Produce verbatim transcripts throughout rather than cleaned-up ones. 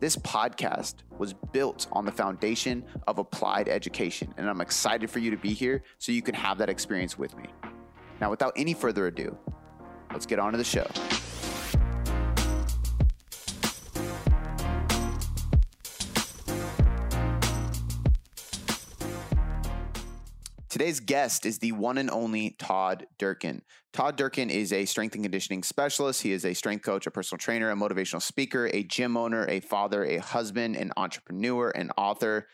This podcast was built on the foundation of applied education, and I'm excited for you to be here so you can have that experience with me. Now, without any further ado, let's get on to the show. Today's guest is the one and only Todd Durkin. Todd Durkin is a strength and conditioning specialist. He is a strength coach, a personal trainer, a motivational speaker, a gym owner, a father, a husband, an entrepreneur, an author.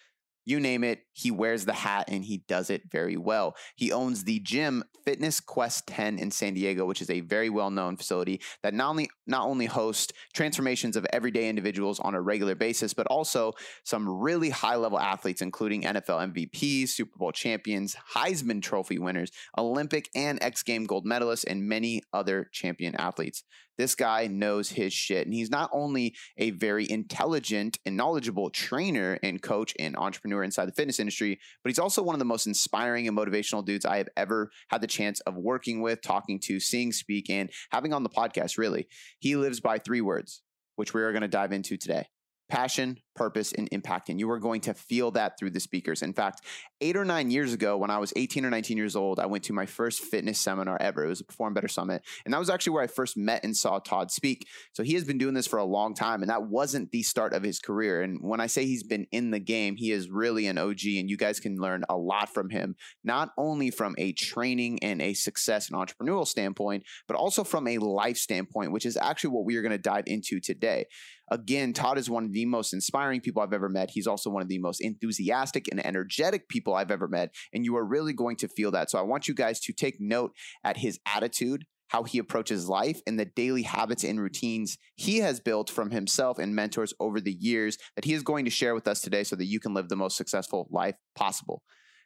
You name it, he wears the hat and he does it very well. He owns the gym Fitness Quest ten in San Diego, which is a very well-known facility that not only, not only hosts transformations of everyday individuals on a regular basis, but also some really high-level athletes, including N F L M V Ps, Super Bowl champions, Heisman Trophy winners, Olympic and X-Game gold medalists, and many other champion athletes. This guy knows his shit, and he's not only a very intelligent and knowledgeable trainer and coach and entrepreneur inside the fitness industry, but he's also one of the most inspiring and motivational dudes I have ever had the chance of working with, talking to, seeing speak, and having on the podcast, really. He lives by three words, which we are going to dive into today: passion, purpose, and impact. And you are going to feel that through the speakers. In fact, eight or nine years ago, when I was eighteen or nineteen years old, I went to my first fitness seminar ever. It was a Perform Better Summit. And that was actually where I first met and saw Todd speak. So he has been doing this for a long time, and that wasn't the start of his career. And when I say he's been in the game, he is really an O G, and you guys can learn a lot from him, not only from a training and a success and entrepreneurial standpoint, but also from a life standpoint, which is actually what we are going to dive into today. Again, Todd is one of the most inspiring people I've ever met. He's also one of the most enthusiastic and energetic people I've ever met, and you are really going to feel that. So I want you guys to take note at his attitude, how he approaches life, and the daily habits and routines he has built from himself and mentors over the years that he is going to share with us today so that you can live the most successful life possible.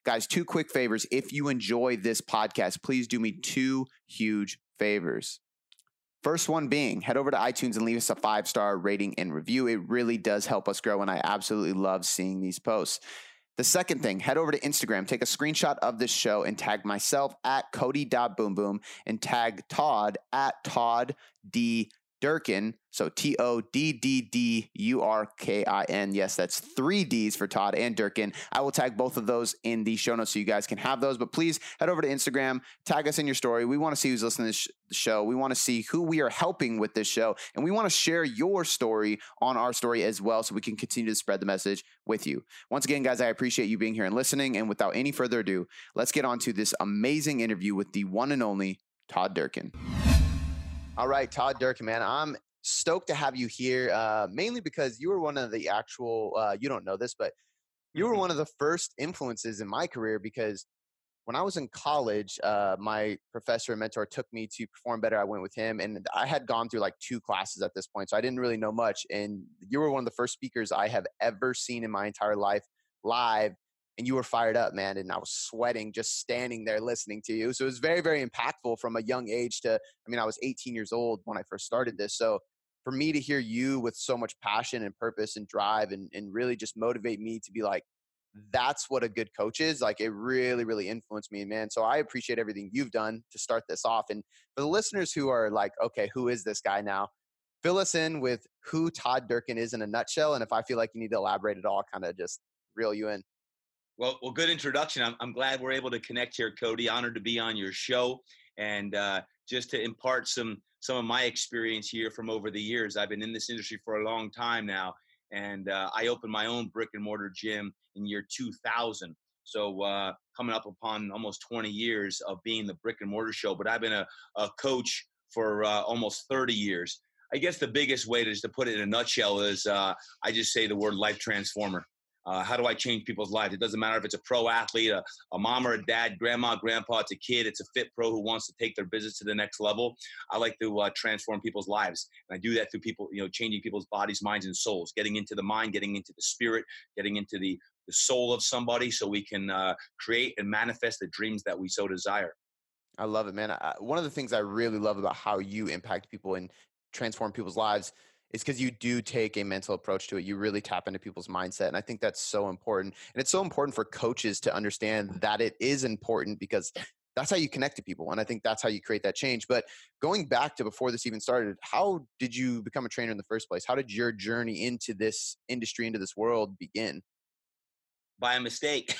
Guys, two quick favors. If you enjoy this podcast, please do me two huge favors. First one being, head over to iTunes and leave us a five-star rating and review. It really does help us grow, and I absolutely love seeing these posts. The second thing, head over to Instagram, take a screenshot of this show, and tag myself at Cody dot boom boom and tag Todd at Todd D. Durkin, so T O D D D U R K I N. Yes, that's three D's for Todd and Durkin. I will tag both of those in the show notes so you guys can have those, but please head over to Instagram, tag us in your story. We want to see who's listening to this sh- show. We want to see who we are helping with this show, and we want to share your story on our story as well so we can continue to spread the message with you. Once again, guys, I appreciate you being here and listening, and without any further ado, let's get on to this amazing interview with the one and only Todd Durkin. All right, Todd Durkin, man, I'm stoked to have you here, uh, mainly because you were one of the actual, uh, you don't know this, but you were one of the first influences in my career, because when I was in college, uh, my professor and mentor took me to Perform Better. I went with him, and I had gone through like two classes at this point, so I didn't really know much, and you were one of the first speakers I have ever seen in my entire life live, and you were fired up, man, and I was sweating just standing there listening to you. So it was very, very impactful from a young age to, I mean, I was eighteen years old when I first started this. So for me to hear you with so much passion and purpose and drive and, and really just motivate me to be like, that's what a good coach is. Like, it really, really influenced me, man. So I appreciate everything you've done to start this off. And for the listeners who are like, okay, who is this guy now? Fill us in with who Todd Durkin is in a nutshell. And if I feel like you need to elaborate at all, kind of just reel you in. Well, well, good introduction. I'm, I'm glad we're able to connect here, Cody. Honored to be on your show, and uh, just to impart some some of my experience here from over the years. I've been in this industry for a long time now, and uh, I opened my own brick and mortar gym in year two thousand. So uh, coming up upon almost twenty years of being the brick and mortar show, but I've been a, a coach for uh, almost thirty years. I guess the biggest way to, to put it in a nutshell is uh, I just say the word life transformer. Uh, how do I change people's lives? It doesn't matter if it's a pro athlete, a, a mom or a dad, grandma, grandpa, it's a kid, it's a fit pro who wants to take their business to the next level. I like to uh, transform people's lives. And I do that through people, you know, changing people's bodies, minds, and souls, getting into the mind, getting into the spirit, getting into the, the soul of somebody so we can uh, create and manifest the dreams that we so desire. I love it, man. I, one of the things I really love about how you impact people and transform people's lives is because you do take a mental approach to it. You really tap into people's mindset. And I think that's so important. And it's so important for coaches to understand that it is important because that's how you connect to people. And I think that's how you create that change. But going back to before this even started, how did you become a trainer in the first place? How did your journey into this industry, into this world begin? By a mistake.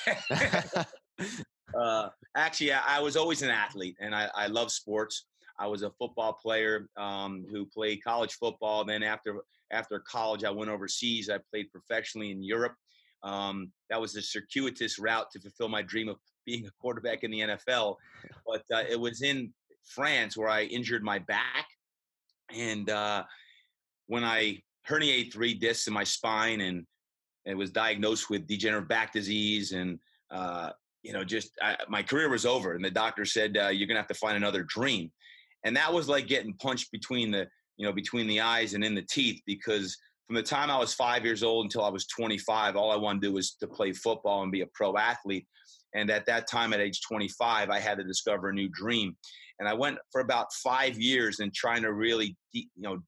Uh, actually, I, I was always an athlete and I, I love sports. I was a football player um, who played college football. Then after after college, I went overseas. I played professionally in Europe. Um, that was a circuitous route to fulfill my dream of being a quarterback in the N F L. But uh, it was in France where I injured my back. And uh, when I herniated three discs in my spine and it was diagnosed with degenerative back disease and uh, you know, just I, my career was over, and the doctor said, uh, "You're gonna have to find another dream." And that was like getting punched between the, you know, between the eyes and in the teeth, because from the time I was five years old until I was twenty-five, all I wanted to do was to play football and be a pro athlete. And at that time, at age twenty-five, I had to discover a new dream, and I went for about five years in trying to really, you know,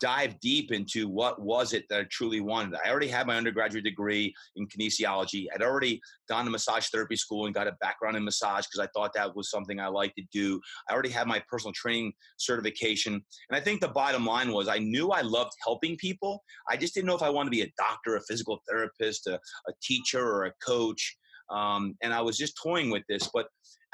dive deep into what was it that I truly wanted. I already had my undergraduate degree in kinesiology. I'd already gone to massage therapy school and got a background in massage because I thought that was something I liked to do. I already had my personal training certification. And I think the bottom line was I knew I loved helping people. I just didn't know if I wanted to be a doctor, a physical therapist, a, a teacher, or a coach. Um, and I was just toying with this. But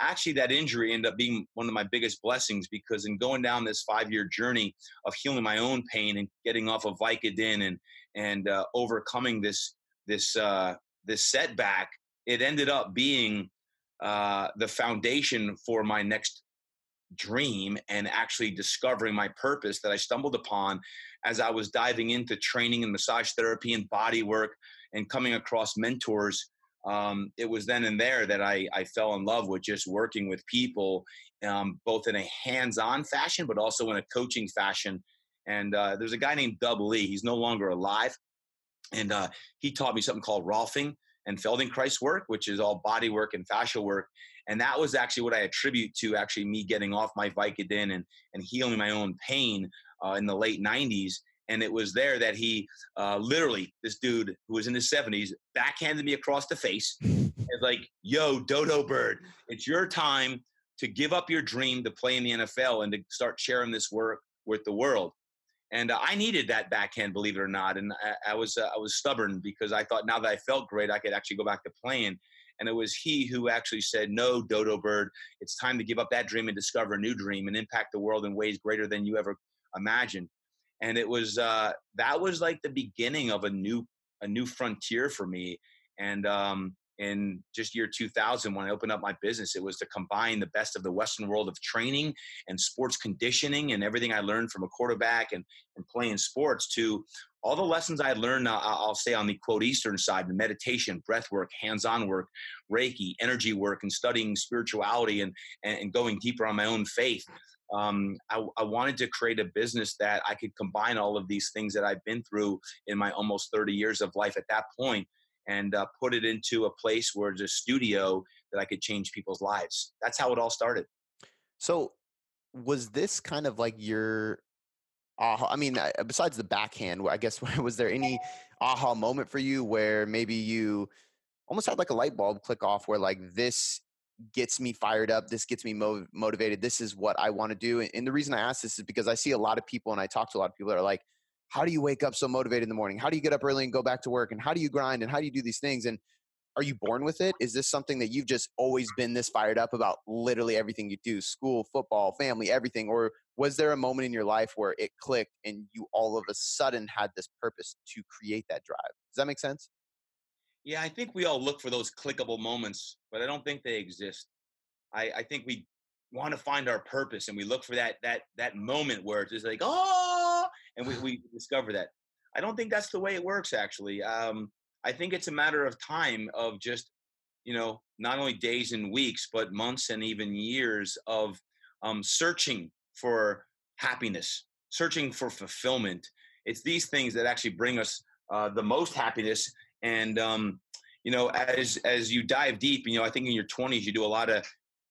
actually, that injury ended up being one of my biggest blessings, because in going down this five-year journey of healing my own pain and getting off of Vicodin and and uh, overcoming this this uh, this setback, it ended up being uh, the foundation for my next dream and actually discovering my purpose that I stumbled upon as I was diving into training and massage therapy and body work and coming across mentors. Um, it was then and there that I, I fell in love with just working with people, um, both in a hands-on fashion, but also in a coaching fashion. And uh, there's a guy named Dub Lee. He's no longer alive. And uh, he taught me something called Rolfing and Feldenkrais work, which is all body work and fascial work. And that was actually what I attribute to actually me getting off my Vicodin and, and healing my own pain uh, in the late nineties. And it was there that he uh, literally, this dude who was in his seventies, backhanded me across the face. It's like, yo, dodo bird, it's your time to give up your dream to play in the N F L and to start sharing this work with the world. And uh, I needed that backhand, believe it or not. And I, I was uh, I was stubborn because I thought now that I felt great, I could actually go back to playing. And it was he who actually said, no, dodo bird, it's time to give up that dream and discover a new dream and impact the world in ways greater than you ever imagined. And it was, uh, that was like the beginning of a new, a new frontier for me. And, um, in just year two thousand, when I opened up my business, it was to combine the best of the Western world of training and sports conditioning and everything I learned from a quarterback and, and playing sports to all the lessons I learned, uh, I'll say on the quote Eastern side, the meditation, breath work, hands-on work, Reiki, energy work, and studying spirituality and, and going deeper on my own faith. Um, I, I wanted to create a business that I could combine all of these things that I've been through in my almost thirty years of life at that point and uh, put it into a place where it's a studio that I could change people's lives. That's how it all started. So was this kind of like your, uh, I mean, besides the backhand, I guess, was there any aha moment for you where maybe you almost had like a light bulb click off where like this gets me fired up. This gets me mo- motivated. This is what I want to do. And, and the reason I ask this is because I see a lot of people and I talk to a lot of people that are like, how do you wake up so motivated in the morning? How do you get up early and go back to work? And how do you grind? And how do you do these things? And are you born with it? Is this something that you've just always been this fired up about literally everything you do, school, football, family, everything? Or was there a moment in your life where it clicked and you all of a sudden had this purpose to create that drive? Does that make sense? Yeah, I think we all look for those clickable moments, but I don't think they exist. I, I think we want to find our purpose, and we look for that that that moment where it's just like, oh, and we, we discover that. I don't think that's the way it works, actually. Um, I think it's a matter of time, of just, you know, not only days and weeks, but months and even years of um, searching for happiness, searching for fulfillment. It's these things that actually bring us uh, the most happiness. And, um, you know, as as you dive deep, you know, I think in your twenties, you do a lot of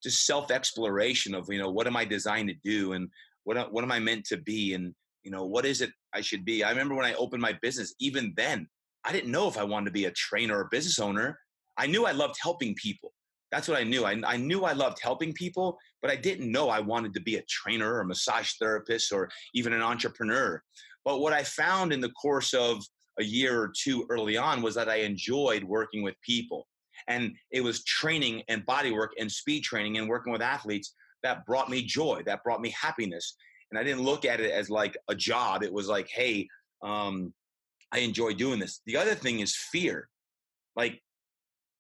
just self-exploration of, you know, what am I designed to do? And what what am I meant to be? And, you know, what is it I should be? I remember when I opened my business, even then, I didn't know if I wanted to be a trainer or a business owner. I knew I loved helping people. That's what I knew. I, I knew I loved helping people, but I didn't know I wanted to be a trainer or a massage therapist or even an entrepreneur. But what I found in the course of a year or two early on was that I enjoyed working with people. And it was training and body work and speed training and working with athletes that brought me joy, that brought me happiness. And I didn't look at it as like a job. It was like, hey, um, I enjoy doing this. The other thing is fear. Like,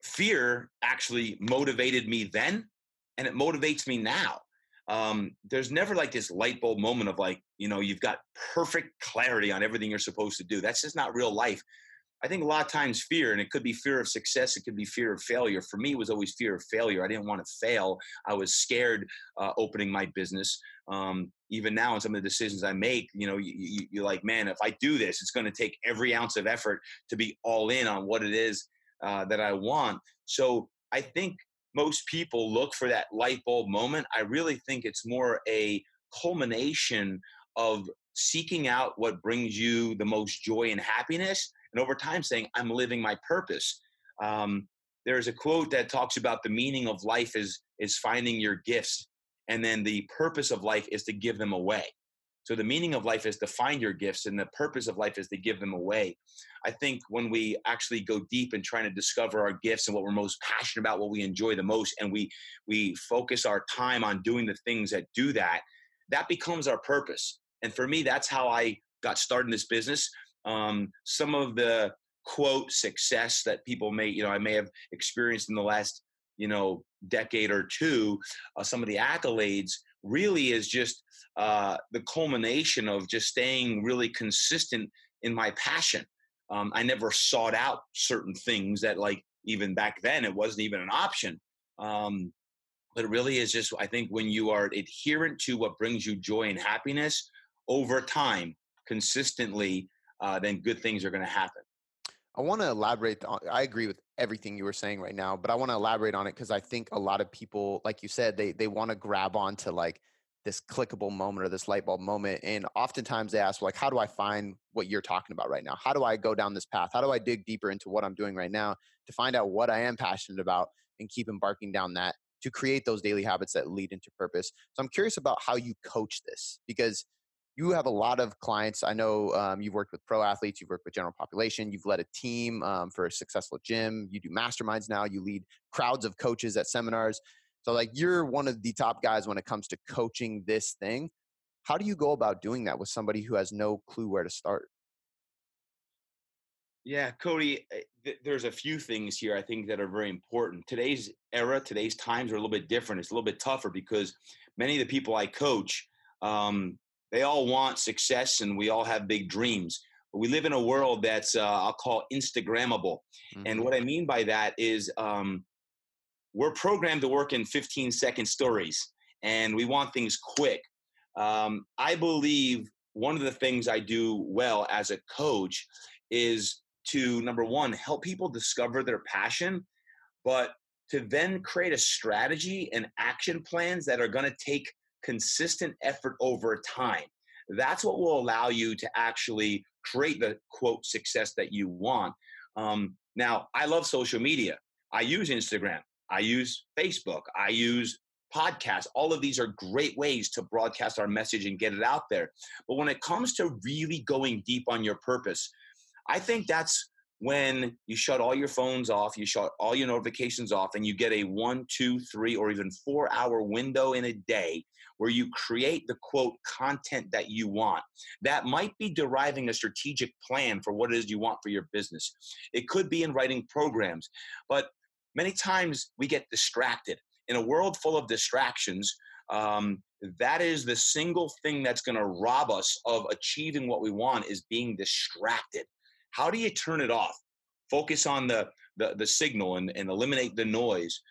fear actually motivated me then, and it motivates me now. Um, there's never like this light bulb moment of like, you know, you've got perfect clarity on everything you're supposed to do. That's just not real life. I think a lot of times fear, and it could be fear of success, it could be fear of failure. For me, it was always fear of failure. I didn't want to fail. I was scared uh, opening my business. Um, even now in some of the decisions I make, you know, you, you, you're like, man, if I do this, it's going to take every ounce of effort to be all in on what it is uh, that I want. So I think most people look for that light bulb moment. I really think it's more a culmination of seeking out what brings you the most joy and happiness, and over time saying, I'm living my purpose. Um, there's a quote that talks about the meaning of life is, is finding your gifts, and then the purpose of life is to give them away. So the meaning of life is to find your gifts, and the purpose of life is to give them away. I think when we actually go deep in trying to discover our gifts and what we're most passionate about, what we enjoy the most, and we we focus our time on doing the things that do that, that becomes our purpose. And for me, that's how I got started in this business. Um, some of the quote success that people may, you know, I may have experienced in the last, you know, decade or two, uh, some of the accolades really is just uh, the culmination of just staying really consistent in my passion. Um, I never sought out certain things that, like, even back then, it wasn't even an option. Um, but it really is just, I think, when you are adherent to what brings you joy and happiness over time, consistently, uh, then good things are going to happen. I want to elaborate on, I agree with everything you were saying right now, but I want to elaborate on it because I think a lot of people, like you said, they they want to grab onto like this clickable moment or this light bulb moment. And oftentimes they ask, well, like, how do I find what you're talking about right now? How do I go down this path? How do I dig deeper into what I'm doing right now to find out what I am passionate about and keep embarking down that to create those daily habits that lead into purpose? So I'm curious about how you coach this, because you have a lot of clients. I know um, you've worked with pro athletes, you've worked with general population, you've led a team um, for a successful gym, you do masterminds now, you lead crowds of coaches at seminars. So like, you're one of the top guys when it comes to coaching this thing. How do you go about doing that with somebody who has no clue where to start? Yeah, Cody, th- there's a few things here I think that are very important. Today's era, today's times are a little bit different. It's a little bit tougher because many of the people I coach, um, they all want success, and we all have big dreams. But we live in a world that's, uh, I'll call Instagrammable. Mm-hmm. And what I mean by that is um, we're programmed to work in fifteen-second stories, and we want things quick. Um, I believe one of the things I do well as a coach is to, number one, help people discover their passion, but to then create a strategy and action plans that are going to take consistent effort over time. That's what will allow you to actually create the quote success that you want. Um, now, I love social media. I use Instagram. I use Facebook. I use podcasts. All of these are great ways to broadcast our message and get it out there. But when it comes to really going deep on your purpose, I think that's when you shut all your phones off, you shut all your notifications off, and you get a one, two, three, or even four hour window in a day where you create the quote content that you want. That might be deriving a strategic plan for what it is you want for your business. It could be in writing programs, but many times we get distracted. In a world full of distractions, um, that is the single thing that's going to rob us of achieving what we want, is being distracted. How do you turn it off? Focus on the the, the signal and, and eliminate the noise.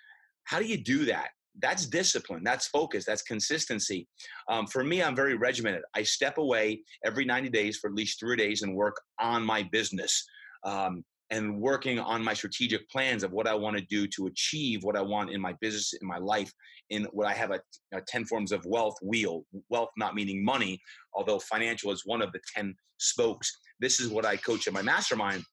How do you do that? That's discipline. That's focus. That's consistency. Um, for me, I'm very regimented. I step away every ninety days for at least three days and work on my business um, and working on my strategic plans of what I want to do to achieve what I want in my business, in my life, in what I have a, a ten forms of wealth wheel. Wealth not meaning money, although financial is one of the ten spokes. This is what I coach in my mastermind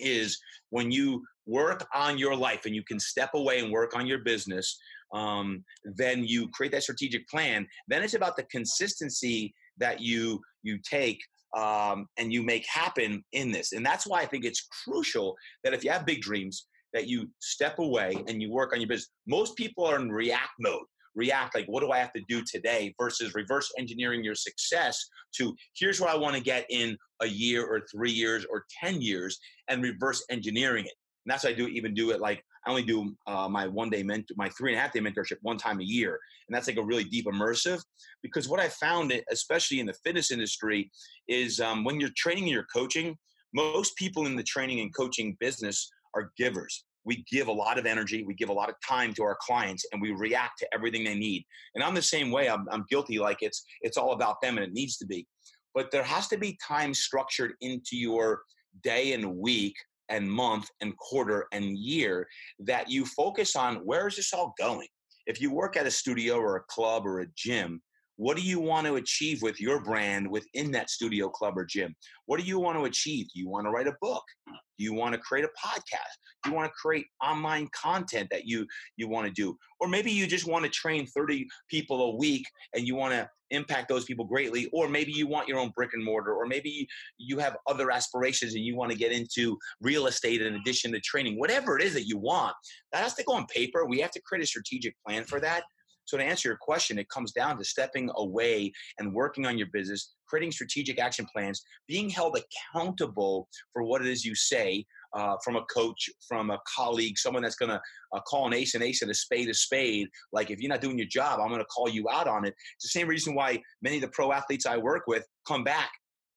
is when you work on your life and you can step away and work on your business, um, then you create that strategic plan. Then it's about the consistency that you you take um, and you make happen in this. And that's why I think it's crucial that if you have big dreams, that you step away and you work on your business. Most people are in react mode. React like, what do I have to do today versus reverse engineering your success to here's what I want to get in a year or three years or ten years and reverse engineering it. And that's what I do, even do it like I only do uh, my one day, ment- my three and a half day mentorship one time a year. And that's like a really deep immersive because what I found, especially in the fitness industry, is um, when you're training and you're coaching, most people in the training and coaching business are givers. We give a lot of energy, we give a lot of time to our clients, and we react to everything they need. And I'm the same way. I'm, I'm guilty, like it's it's all about them, and it needs to be. But there has to be time structured into your day and week and month and quarter and year that you focus on where is this all going? If you work at a studio or a club or a gym, what do you want to achieve with your brand within that studio, club, or gym? What do you want to achieve? Do you want to write a book? Do you want to create a podcast? Do you want to create online content that you, you want to do? Or maybe you just want to train thirty people a week and you want to impact those people greatly. Or maybe you want your own brick and mortar. Or maybe you have other aspirations and you want to get into real estate in addition to training. Whatever it is that you want, that has to go on paper. We have to create a strategic plan for that. So to answer your question, it comes down to stepping away and working on your business, creating strategic action plans, being held accountable for what it is you say uh, from a coach, from a colleague, someone that's going to uh, call an ace an ace and a spade a spade. Like if you're not doing your job, I'm going to call you out on it. It's the same reason why many of the pro athletes I work with come back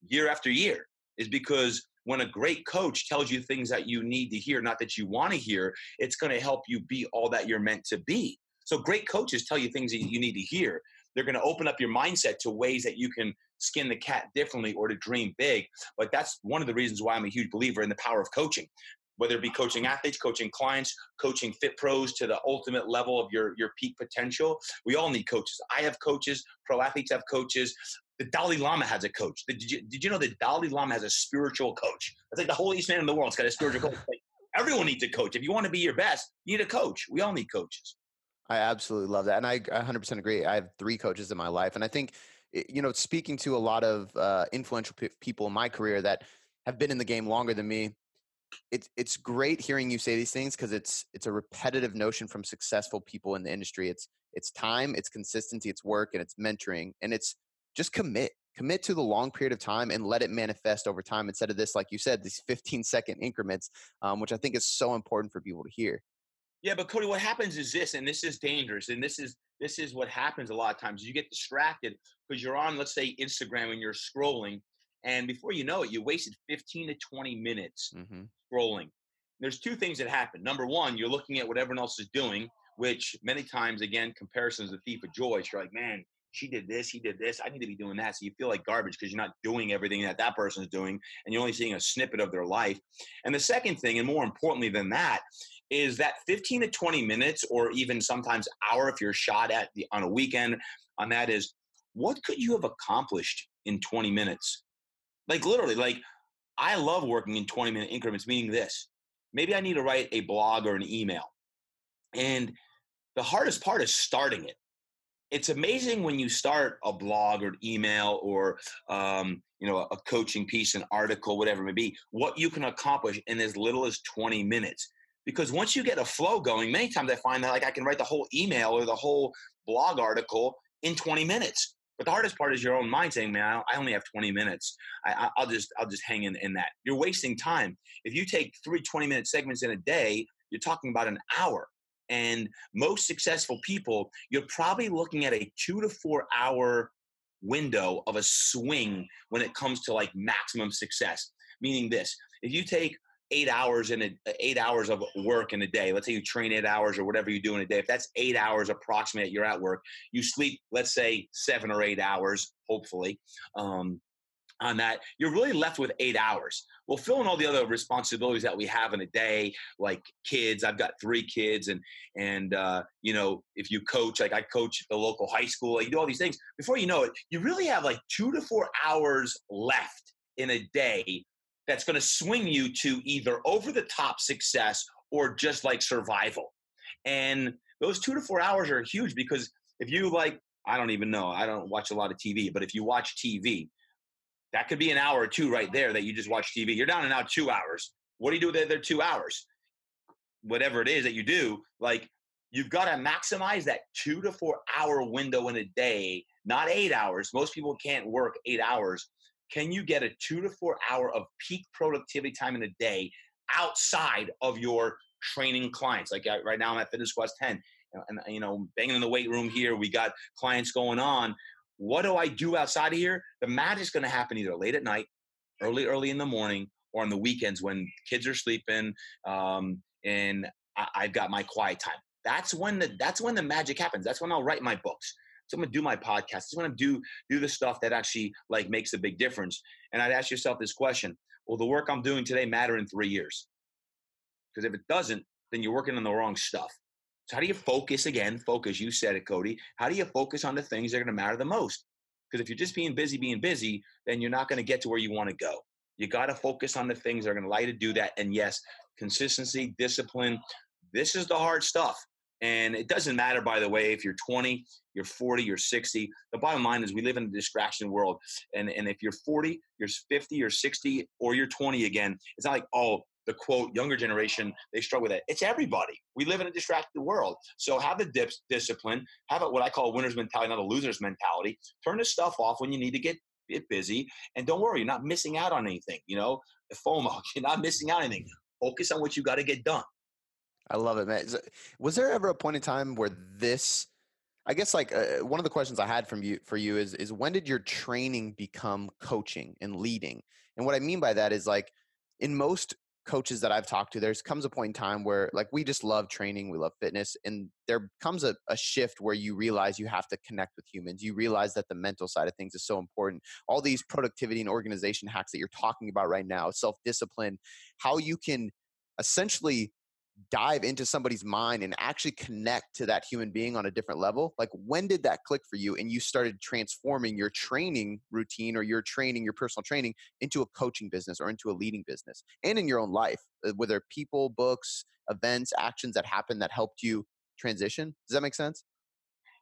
year after year is because when a great coach tells you things that you need to hear, not that you want to hear, it's going to help you be all that you're meant to be. So great coaches tell you things that you need to hear. They're going to open up your mindset to ways that you can skin the cat differently or to dream big. But that's one of the reasons why I'm a huge believer in the power of coaching, whether it be coaching athletes, coaching clients, coaching fit pros to the ultimate level of your, your peak potential. We all need coaches. I have coaches. Pro athletes have coaches. The Dalai Lama has a coach. The, did, you, did you know the Dalai Lama has a spiritual coach? It's like the holiest man in the world has got a spiritual coach. Like everyone needs a coach. If you want to be your best, you need a coach. We all need coaches. I absolutely love that. And I one hundred percent agree. I have three coaches in my life. And I think, you know, speaking to a lot of uh, influential p- people in my career that have been in the game longer than me, it, it's great hearing you say these things because it's it's a repetitive notion from successful people in the industry. It's it's time, it's consistency, it's work, and it's mentoring. And it's just commit. Commit to the long period of time and let it manifest over time instead of this, like you said, these fifteen-second increments, um, which I think is so important for people to hear. Yeah, but Cody, what happens is this, and this is dangerous, and this is this is what happens a lot of times. You get distracted because you're on, let's say, Instagram, and you're scrolling, and before you know it, you wasted fifteen to twenty minutes mm-hmm. scrolling. There's two things that happen. Number one, you're looking at what everyone else is doing, which many times, again, comparison is the thief of joy. So you're like, man, she did this, he did this, I need to be doing that. So you feel like garbage because you're not doing everything that that person is doing, and you're only seeing a snippet of their life. And the second thing, and more importantly than that, is that fifteen to twenty minutes or even sometimes hour if you're shot at the, on a weekend on that is what could you have accomplished in twenty minutes? Like literally, like I love working in twenty minute increments, meaning this, maybe I need to write a blog or an email. And the hardest part is starting it. It's amazing when you start a blog or an email or, um, you know, a coaching piece, an article, whatever it may be, what you can accomplish in as little as twenty minutes. Because once you get a flow going, many times I find that like I can write the whole email or the whole blog article in twenty minutes. But the hardest part is your own mind saying, man, I only have twenty minutes. I, I'll just I'll just hang in, in that. You're wasting time. If you take three twenty-minute segments in a day, you're talking about an hour. And most successful people, you're probably looking at a two to four hour window of a swing when it comes to like maximum success. Meaning this, if you take eight hours in a, eight hours of work in a day. Let's say you train eight hours or whatever you do in a day. If that's eight hours approximate, you're at work. You sleep, let's say, seven or eight hours, hopefully, um, on that. You're really left with eight hours. Well, fill in all the other responsibilities that we have in a day, like kids. I've got three kids, and and uh, you know, if you coach, like I coach at the local high school, like you do all these things. Before you know it, you really have like two to four hours left in a day that's going to swing you to either over the top success or just like survival. And those two to four hours are huge, because if you like, I don't even know, I don't watch a lot of T V, but if you watch T V, that could be an hour or two right there that you just watch T V. You're down and out two hours. What do you do with the other two hours? Whatever it is that you do, like you've got to maximize that two to four hour window in a day, not eight hours. Most people can't work eight hours. Can you get a two to four hour of peak productivity time in a day outside of your training clients? Like I, right now I'm at Fitness Quest ten, and, and you know, banging in the weight room here. We got clients going on. What do I do outside of here? The magic's going to happen either late at night, early, early in the morning, or on the weekends when kids are sleeping, um, and I, I've got my quiet time. That's when the that's when the magic happens. That's when I'll write my books. So I'm going to do my podcast. That's when I do do the stuff that actually like makes a big difference. And I'd ask yourself this question: will the work I'm doing today matter in three years? Because if it doesn't, then you're working on the wrong stuff. So how do you focus again? Focus, you said it, Cody. How do you focus on the things that are going to matter the most? Because if you're just being busy, being busy, then you're not going to get to where you want to go. You got to focus on the things that are going to allow you to do that. And yes, consistency, discipline, this is the hard stuff. And it doesn't matter, by the way, if you're twenty, you're forty, you're sixty. The bottom line is we live in a distraction world. And, and if you're forty, you're fifty, you're sixty, or you're twenty again, it's not like, oh, the quote, younger generation, they struggle with it. It's everybody. We live in a distracted world. So have the dips, discipline, have what I call a winner's mentality, not a loser's mentality. Turn this stuff off when you need to get, get busy. And don't worry, you're not missing out on anything. You know, the FOMO, you're not missing out on anything. Focus on what you got to get done. I love it, man. Was there ever a point in time where this, I guess like uh, one of the questions I had from you for you is, is when did your training become coaching and leading? And what I mean by that is like in most coaches that I've talked to, there's comes a point in time where like we just love training, we love fitness, and there comes a, a shift where you realize you have to connect with humans. You realize that the mental side of things is so important. All these productivity and organization hacks that you're talking about right now, self-discipline, how you can essentially dive into somebody's mind and actually connect to that human being on a different level. Like when did that click for you and you started transforming your training routine or your training, your personal training into a coaching business or into a leading business and in your own life? Were there people, books, events, actions that happened that helped you transition? Does that make sense?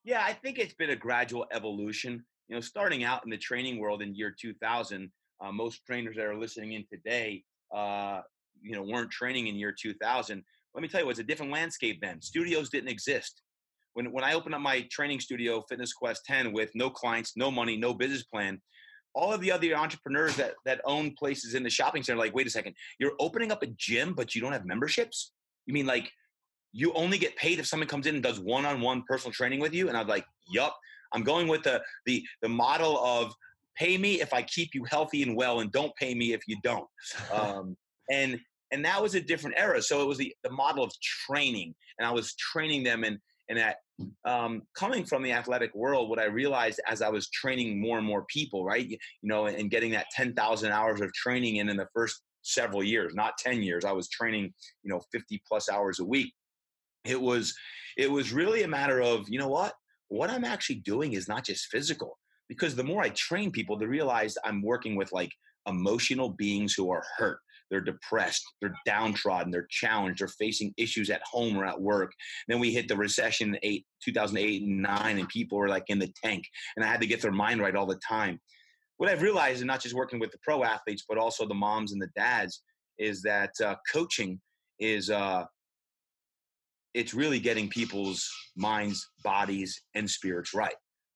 Yeah, I think it's been a gradual evolution. You know, starting out in the training world in year two thousand, uh, most trainers that are listening in today, uh, you know, weren't training in year two thousand. Let me tell you, it was a different landscape then. Studios didn't exist. When when I opened up my training studio, Fitness Quest ten, with no clients, no money, no business plan, all of the other entrepreneurs that, that own places in the shopping center, like, wait a second, you're opening up a gym, but you don't have memberships? You mean like you only get paid if someone comes in and does one-on-one personal training with you? And I'm like, yup. I'm going with the the the model of pay me if I keep you healthy and well, and don't pay me if you don't. Um, and And that was a different era. So it was the, the model of training. And I was training them. And, and at, um, coming from the athletic world, what I realized as I was training more and more people, right, you, you know, and getting that ten thousand hours of training in in the first several years, not ten years. I was training, you know, fifty plus hours a week. It was, it was really a matter of, you know what, what I'm actually doing is not just physical. Because the more I train people, they realize I'm working with like emotional beings who are hurt. They're depressed, they're downtrodden, they're challenged, they're facing issues at home or at work. Then we hit the recession in two thousand eight and nine, and people were like in the tank. And I had to get their mind right all the time. What I've realized, and not just working with the pro athletes, but also the moms and the dads, is that uh, coaching is uh, it's really getting people's minds, bodies, and spirits right.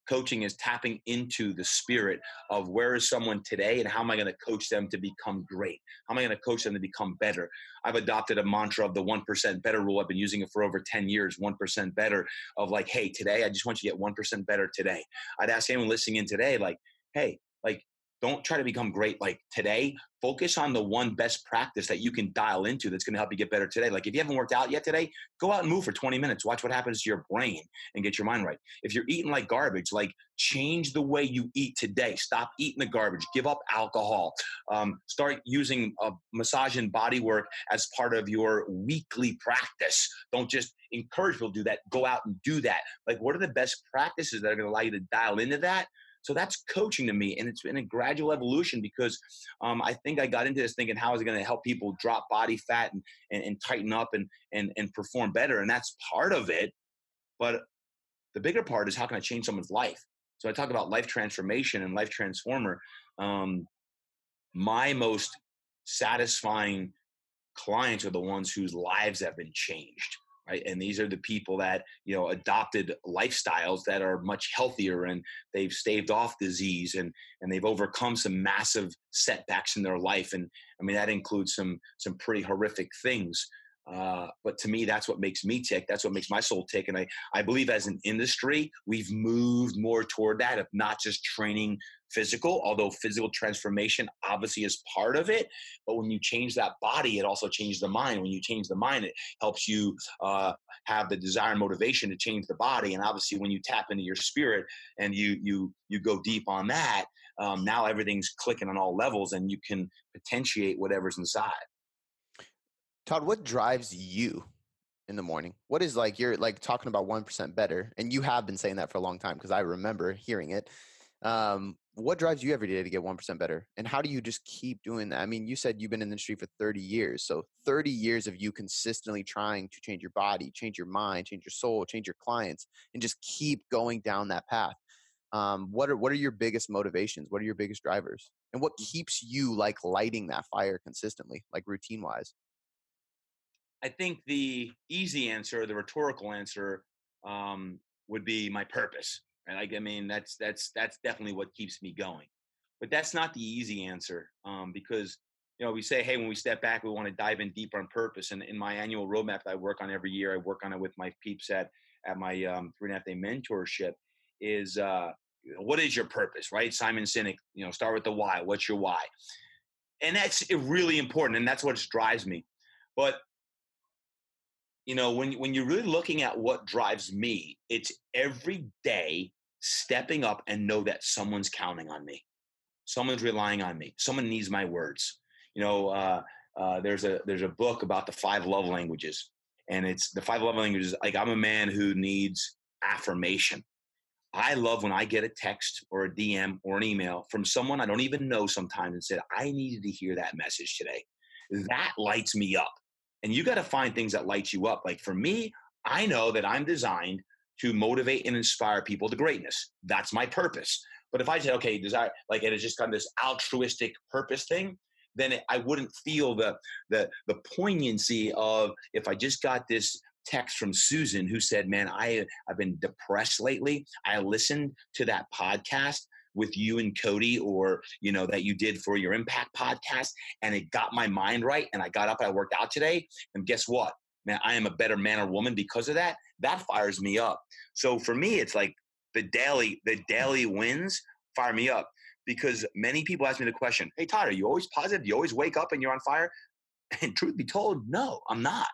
Coaching is tapping into the spirit of where is someone today and how am I going to coach them to become great? How am I going to coach them to become better? I've adopted a mantra of the one percent better rule. I've been using it for over ten years, one percent better, of like, hey, today, I just want you to get one percent better today. I'd ask anyone listening in today, like, hey, like Don't try to become great like today. Focus on the one best practice that you can dial into that's going to help you get better today. Like if you haven't worked out yet today, go out and move for twenty minutes. Watch what happens to your brain and get your mind right. If you're eating like garbage, like change the way you eat today. Stop eating the garbage. Give up alcohol. Um, start using uh, massage and body work as part of your weekly practice. Don't just encourage people to do that. Go out and do that. Like what are the best practices that are going to allow you to dial into that? So that's coaching to me, and it's been a gradual evolution because um, I think I got into this thinking, how is it going to help people drop body fat and, and, and tighten up and, and, and perform better? And that's part of it. But the bigger part is how can I change someone's life? So I talk about life transformation and life transformer. Um, my most satisfying clients are the ones whose lives have been changed. Right? And these are the people that, you know, adopted lifestyles that are much healthier, and they've staved off disease, and, and they've overcome some massive setbacks in their life. And I mean, that includes some, some pretty horrific things. Uh, but to me, that's what makes me tick. That's what makes my soul tick. And I, I believe as an industry, we've moved more toward that of not just training physical, although physical transformation obviously is part of it. But when you change that body, it also changes the mind. When you change the mind, it helps you uh, have the desire and motivation to change the body. And obviously when you tap into your spirit and you, you, you go deep on that, um, now everything's clicking on all levels and you can potentiate whatever's inside. Todd, what drives you in the morning? What is like, you're like talking about one percent better, and you have been saying that for a long time because I remember hearing it. Um, what drives you every day to get one percent better? And how do you just keep doing that? I mean, you said you've been in the industry for thirty years. So thirty years of you consistently trying to change your body, change your mind, change your soul, change your clients, and just keep going down that path. Um, what are, what are your biggest motivations? What are your biggest drivers? And what keeps you like lighting that fire consistently, like routine wise? I think the easy answer, the rhetorical answer, um, would be my purpose. And I, I mean, that's that's that's definitely what keeps me going. But that's not the easy answer, um, because you know we say, hey, when we step back, we want to dive in deeper on purpose. And in my annual roadmap that I work on every year, I work on it with my peeps at at my um, three and a half day mentorship. Is uh, what is your purpose, right? Simon Sinek, you know, start with the why. What's your why? And that's really important, and that's what drives me. But you know, when, when you're really looking at what drives me, it's every day stepping up and know that someone's counting on me. Someone's relying on me. Someone needs my words. You know, uh, uh, there's a there's a book about the five love languages. And it's the five love languages. Like I'm a man who needs affirmation. I love when I get a text or a D M or an email from someone I don't even know sometimes and said, I needed to hear that message today. That lights me up. And you got to find things that light you up. Like for me, I know that I'm designed to motivate and inspire people to greatness. That's my purpose. But if I said, okay, desire, like it is just kind of this altruistic purpose thing, then it, I wouldn't feel the, the, the poignancy of if I just got this text from Susan who said, man, I, I've been depressed lately. I listened to that podcast with you and Cody, or, you know, that you did for your Impact podcast, and it got my mind right. And I got up and I worked out today. And guess what, man, I am a better man or woman because of that. That fires me up. So for me, it's like the daily, the daily wins fire me up, because many people ask me the question, hey Todd, are you always positive? You always wake up and you're on fire? And truth be told, no, I'm not.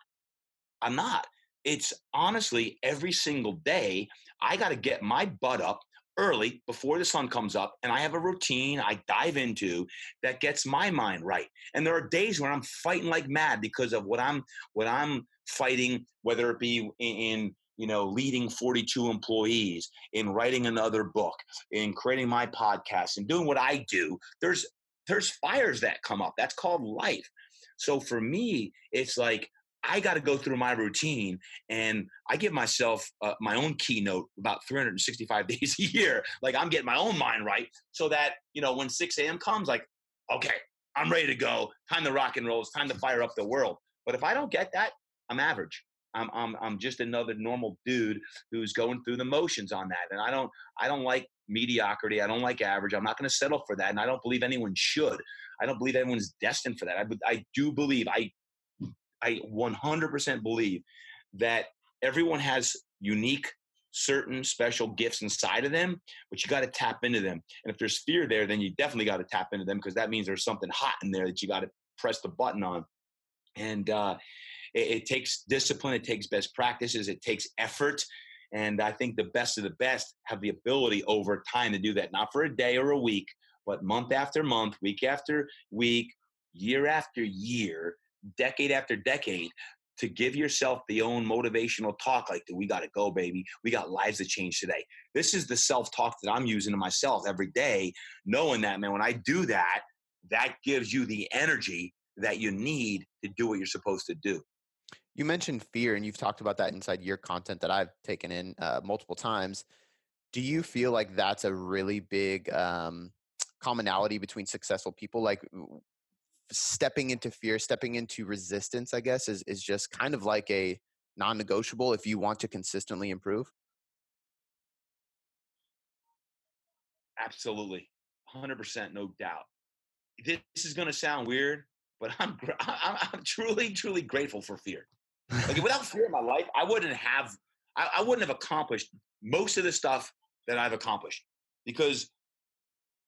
I'm not. It's honestly every single day, I got to get my butt up early before the sun comes up, and I have a routine I dive into that gets my mind right. And there are days when I'm fighting like mad because of what I'm what I'm fighting, whether it be in, in you know leading forty-two employees, in writing another book, in creating my podcast, and doing what I do. There's there's fires that come up. That's called life. So for me, it's like I got to go through my routine, and I give myself uh, my own keynote about three hundred sixty-five days a year. Like I'm getting my own mind right, so that, you know, when six a.m. comes, like, okay, I'm ready to go. Time to rock and roll. It's time to fire up the world. But if I don't get that, I'm average. I'm, I'm, I'm just another normal dude who's going through the motions on that. And I don't, I don't like mediocrity. I don't like average. I'm not going to settle for that. And I don't believe anyone should. I don't believe anyone's destined for that. I, I do believe I, I one hundred percent believe that everyone has unique certain special gifts inside of them, but you got to tap into them. And if there's fear there, then you definitely got to tap into them, because that means there's something hot in there that you got to press the button on. And uh, it, it takes discipline. It takes best practices. It takes effort. And I think the best of the best have the ability over time to do that, not for a day or a week, but month after month, week after week, year after year, decade after decade, to give yourself the own motivational talk like, we got to go, baby. We got lives to change today. This is the self-talk that I'm using to myself every day, knowing that, man, when I do that, that gives you the energy that you need to do what you're supposed to do. You mentioned fear, and you've talked about that inside your content that I've taken in uh, multiple times. Do you feel like that's a really big um, commonality between successful people? Like, stepping into fear, stepping into resistance, I guess, is, is just kind of like a non-negotiable if you want to consistently improve? Absolutely. one hundred percent, no doubt. This is going to sound weird, but I'm, I'm I'm truly, truly grateful for fear. Like, without fear in my life, I wouldn't have I, I wouldn't have accomplished most of the stuff that I've accomplished. Because,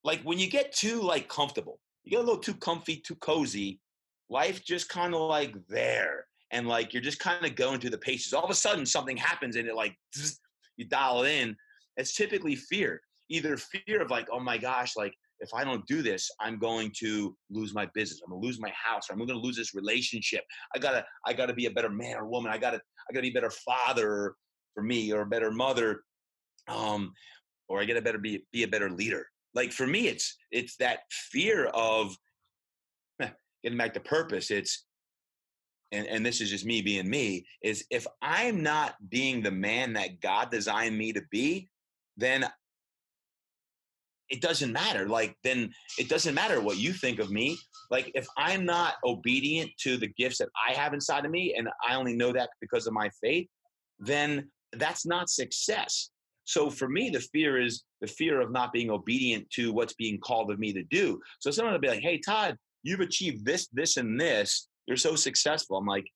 like, when you get too, like, comfortable, you get a little too comfy, too cozy, life just kind of, like, there. And, like, you're just kind of going through the paces. All of a sudden, something happens, and it, like, you dial it in. It's typically fear. Either fear of, like, oh, my gosh, like, if I don't do this, I'm going to lose my business. I'm going to lose my house. Or I'm going to lose this relationship. I gotta, I gotta be a better man or woman. I gotta, I gotta be a better father for me, or a better mother, um, or I gotta better be, be a better leader. Like, for me, it's, it's that fear of getting back to purpose. It's, and and this is just me being me. Is if I'm not being the man that God designed me to be, then it doesn't matter. Like, then it doesn't matter what you think of me. Like, if I'm not obedient to the gifts that I have inside of me, and I only know that because of my faith, then that's not success. So for me, the fear is the fear of not being obedient to what's being called of me to do. So someone will be like, hey, Todd, you've achieved this, this, and this. You're so successful. I'm like,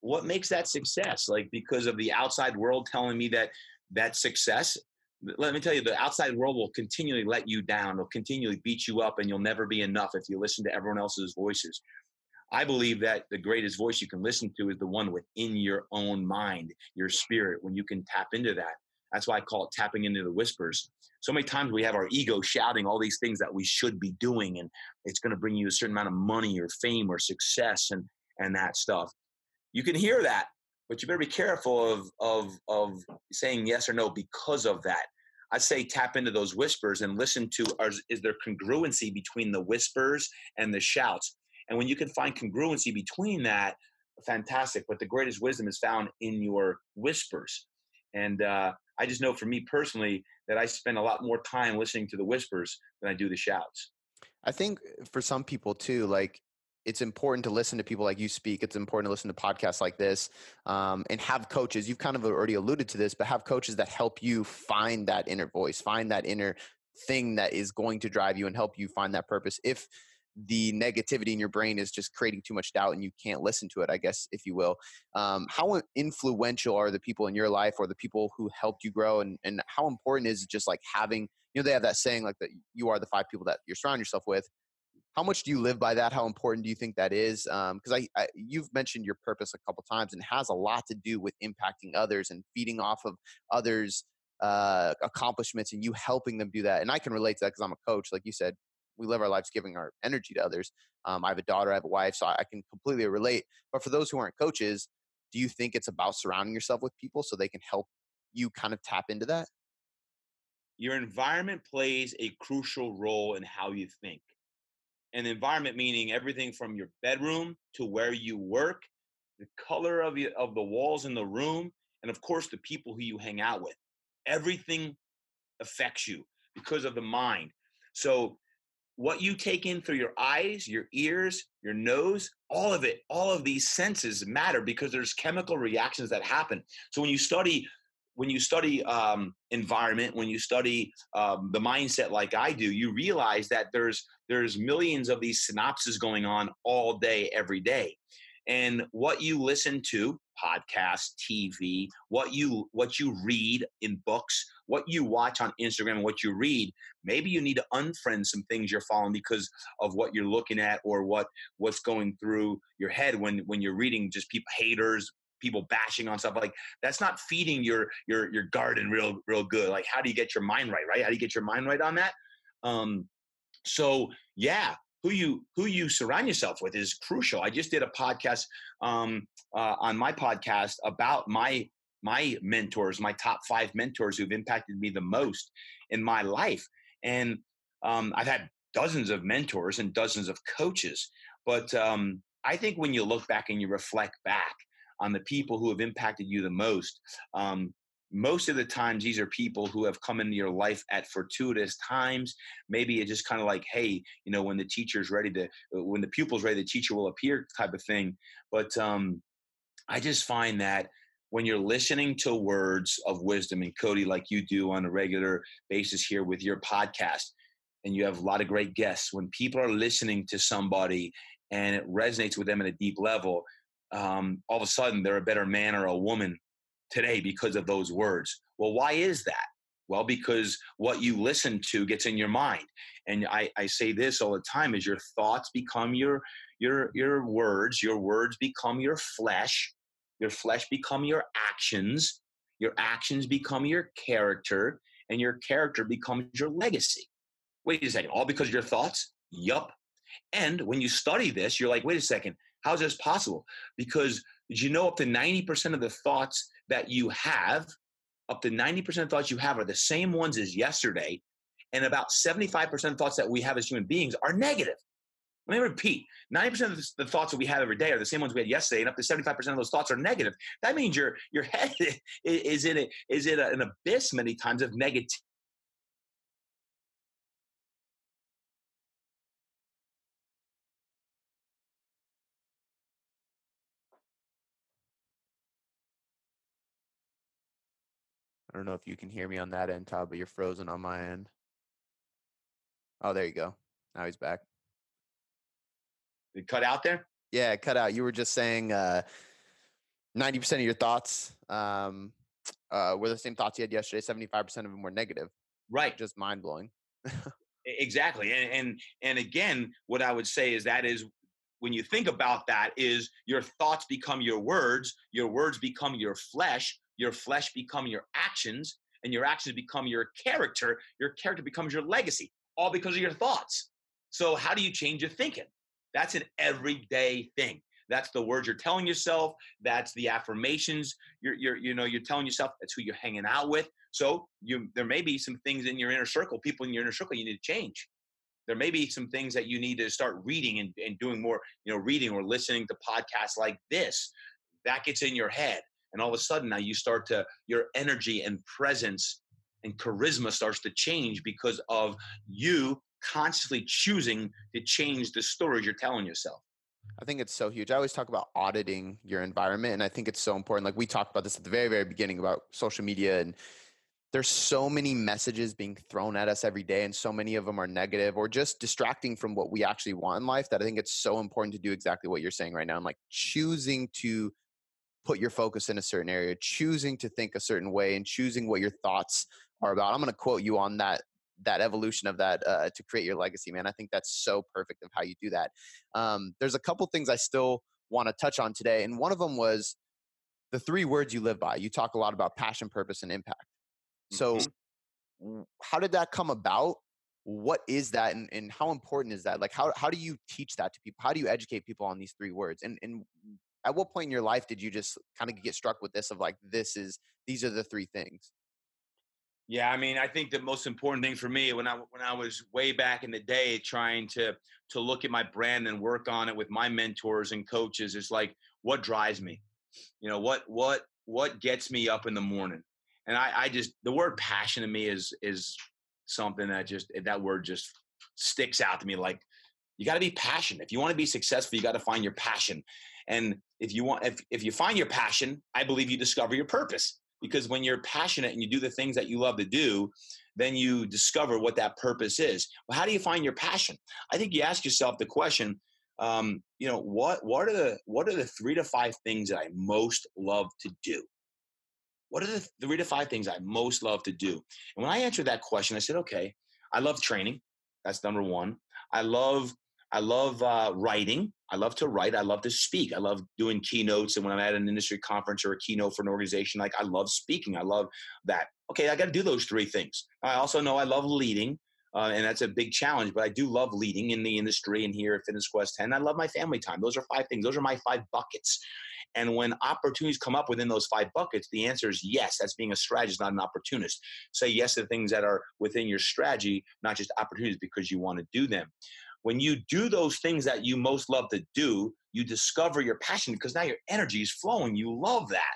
what makes that success? Like, because of the outside world telling me that that's success? Let me tell you, the outside world will continually let you down. They'll continually beat you up, and you'll never be enough if you listen to everyone else's voices. I believe that the greatest voice you can listen to is the one within your own mind, your spirit, when you can tap into that. That's why I call it tapping into the whispers. So many times we have our ego shouting all these things that we should be doing, and it's going to bring you a certain amount of money or fame or success and and that stuff. You can hear that. But you better be careful of of of saying yes or no because of that. I say tap into those whispers and listen to, are, is there congruency between the whispers and the shouts? And when you can find congruency between that, fantastic. But the greatest wisdom is found in your whispers. And uh, I just know for me personally that I spend a lot more time listening to the whispers than I do the shouts. I think for some people too, like, it's important to listen to people like you speak. It's important to listen to podcasts like this, um, and have coaches. You've kind of already alluded to this, but have coaches that help you find that inner voice, find that inner thing that is going to drive you and help you find that purpose. If the negativity in your brain is just creating too much doubt and you can't listen to it, I guess, if you will, um, how influential are the people in your life or the people who helped you grow? And, and how important is just like having, you know, they have that saying like that you are the five people that you surround yourself with. How much do you live by that? How important do you think that is? Um, because I, I, you've mentioned your purpose a couple times, and it has a lot to do with impacting others and feeding off of others' uh, accomplishments and you helping them do that. And I can relate to that because I'm a coach. Like you said, we live our lives giving our energy to others. Um, I have a daughter, I have a wife, so I can completely relate. But for those who aren't coaches, do you think it's about surrounding yourself with people so they can help you kind of tap into that? Your environment plays a crucial role in how you think. And environment meaning everything from your bedroom to where you work, the color of, you, of the walls in the room, and of course the people who you hang out with. Everything affects you because of the mind. So what you take in through your eyes, your ears, your nose, all of it, all of these senses matter because there's chemical reactions that happen. So when you study, when you study um, environment, when you study um, the mindset like I do, you realize that there's There's millions of these synapses going on all day, every day. And what you listen to, podcasts, T V, what you what you read in books, what you watch on Instagram, and what you read, maybe you need to unfriend some things you're following because of what you're looking at or what what's going through your head when when you're reading just people, haters, people bashing on stuff. Like, that's not feeding your your your garden real real good. Like, how do you get your mind right, right? How do you get your mind right on that? Um, so yeah. Who you who you surround yourself with is crucial. I just did a podcast um, uh, on my podcast about my my mentors, my top five mentors who've impacted me the most in my life. And um, I've had dozens of mentors and dozens of coaches. But um, I think when you look back and you reflect back on the people who have impacted you the most, um, most of the times these are people who have come into your life at fortuitous times. Maybe it's just kind of like, hey, you know, when the teacher's ready to, when the pupil's ready, the teacher will appear type of thing. But um, I just find that when you're listening to words of wisdom, and Cody, like you do on a regular basis here with your podcast, and you have a lot of great guests, when people are listening to somebody and it resonates with them at a deep level, um, all of a sudden they're a better man or a woman today because of those words. Well, why is that? Well, because what you listen to gets in your mind. And I, I say this all the time, is your thoughts become your, your, your words, your words become your flesh, your flesh become your actions, your actions become your character, and your character becomes your legacy. Wait a second, all because of your thoughts? Yup. And when you study this, you're like, wait a second, how is this possible? Because did you know up to ninety percent of the thoughts that you have, up to ninety percent of thoughts you have are the same ones as yesterday, and about seventy-five percent of thoughts that we have as human beings are negative? Let me repeat, ninety percent of the thoughts that we have every day are the same ones we had yesterday, and up to seventy-five percent of those thoughts are negative. That means your your head is in, a, is in a, an abyss many times of negativity. I don't know if you can hear me on that end, Todd, but you're frozen on my end. Oh, there you go. Now he's back. Did it cut out there? Yeah, it cut out. You were just saying uh, ninety percent of your thoughts um, uh, were the same thoughts you had yesterday. seventy-five percent of them were negative. Right. Just mind-blowing. Exactly. And, and and again, what I would say is that is, when you think about that, is your thoughts become your words, your words become your flesh, your flesh become your actions, and your actions become your character. Your character becomes your legacy, all because of your thoughts. So how do you change your thinking? That's an everyday thing. That's the words you're telling yourself. That's the affirmations you're, you're, you know, you're telling yourself. That's who you're hanging out with. So you, there may be some things in your inner circle, people in your inner circle you need to change. There may be some things that you need to start reading and, and doing more, you know, reading or listening to podcasts like this. That gets in your head. And all of a sudden now you start to, your energy and presence and charisma starts to change because of you constantly choosing to change the stories you're telling yourself. I think it's so huge. I always talk about auditing your environment, and I think it's so important. Like, we talked about this at the very, very beginning about social media, and there's so many messages being thrown at us every day, and so many of them are negative or just distracting from what we actually want in life, that I think it's so important to do exactly what you're saying right now. I'm like choosing to put your focus in a certain area, choosing to think a certain way, and choosing what your thoughts are about. I'm going to quote you on that, that evolution of that uh, to create your legacy, man. I think that's so perfect of how you do that. Um, there's a couple things I still want to touch on today. And one of them was the three words you live by. You talk a lot about passion, purpose, and impact. So mm-hmm. How did that come about? What is that? And, and how important is that? Like, how, how do you teach that to people? How do you educate people on these three words? And, and at what point in your life did you just kind of get struck with this of like, this is, these are the three things? Yeah. I mean, I think the most important thing for me when I, when I was way back in the day, trying to, to look at my brand and work on it with my mentors and coaches, is like, what drives me? You know, what, what, what gets me up in the morning? And I, I just, the word passion to me is, is something that just, that word just sticks out to me. Like, you got to be passionate. If you want to be successful, you got to find your passion. And if you want, if, if you find your passion, I believe you discover your purpose. Because when you're passionate and you do the things that you love to do, then you discover what that purpose is. Well, how do you find your passion? I think you ask yourself the question, um, you know, what what are the what are the three to five things that I most love to do? What are the three to five things I most love to do? And when I answered that question, I said, okay, I love training. That's number one. I love I love uh, writing. I love to write. I love to speak. I love doing keynotes. And when I'm at an industry conference or a keynote for an organization, like I love speaking. I love that. Okay, I got to do those three things. I also know I love leading, uh, and that's a big challenge, but I do love leading in the industry and here at Fitness Quest ten. I love my family time. Those are five things. Those are my five buckets. And when opportunities come up within those five buckets, the answer is yes. That's being a strategist, not an opportunist. Say yes to things that are within your strategy, not just opportunities because you want to do them. When you do those things that you most love to do, you discover your passion because now your energy is flowing. You love that.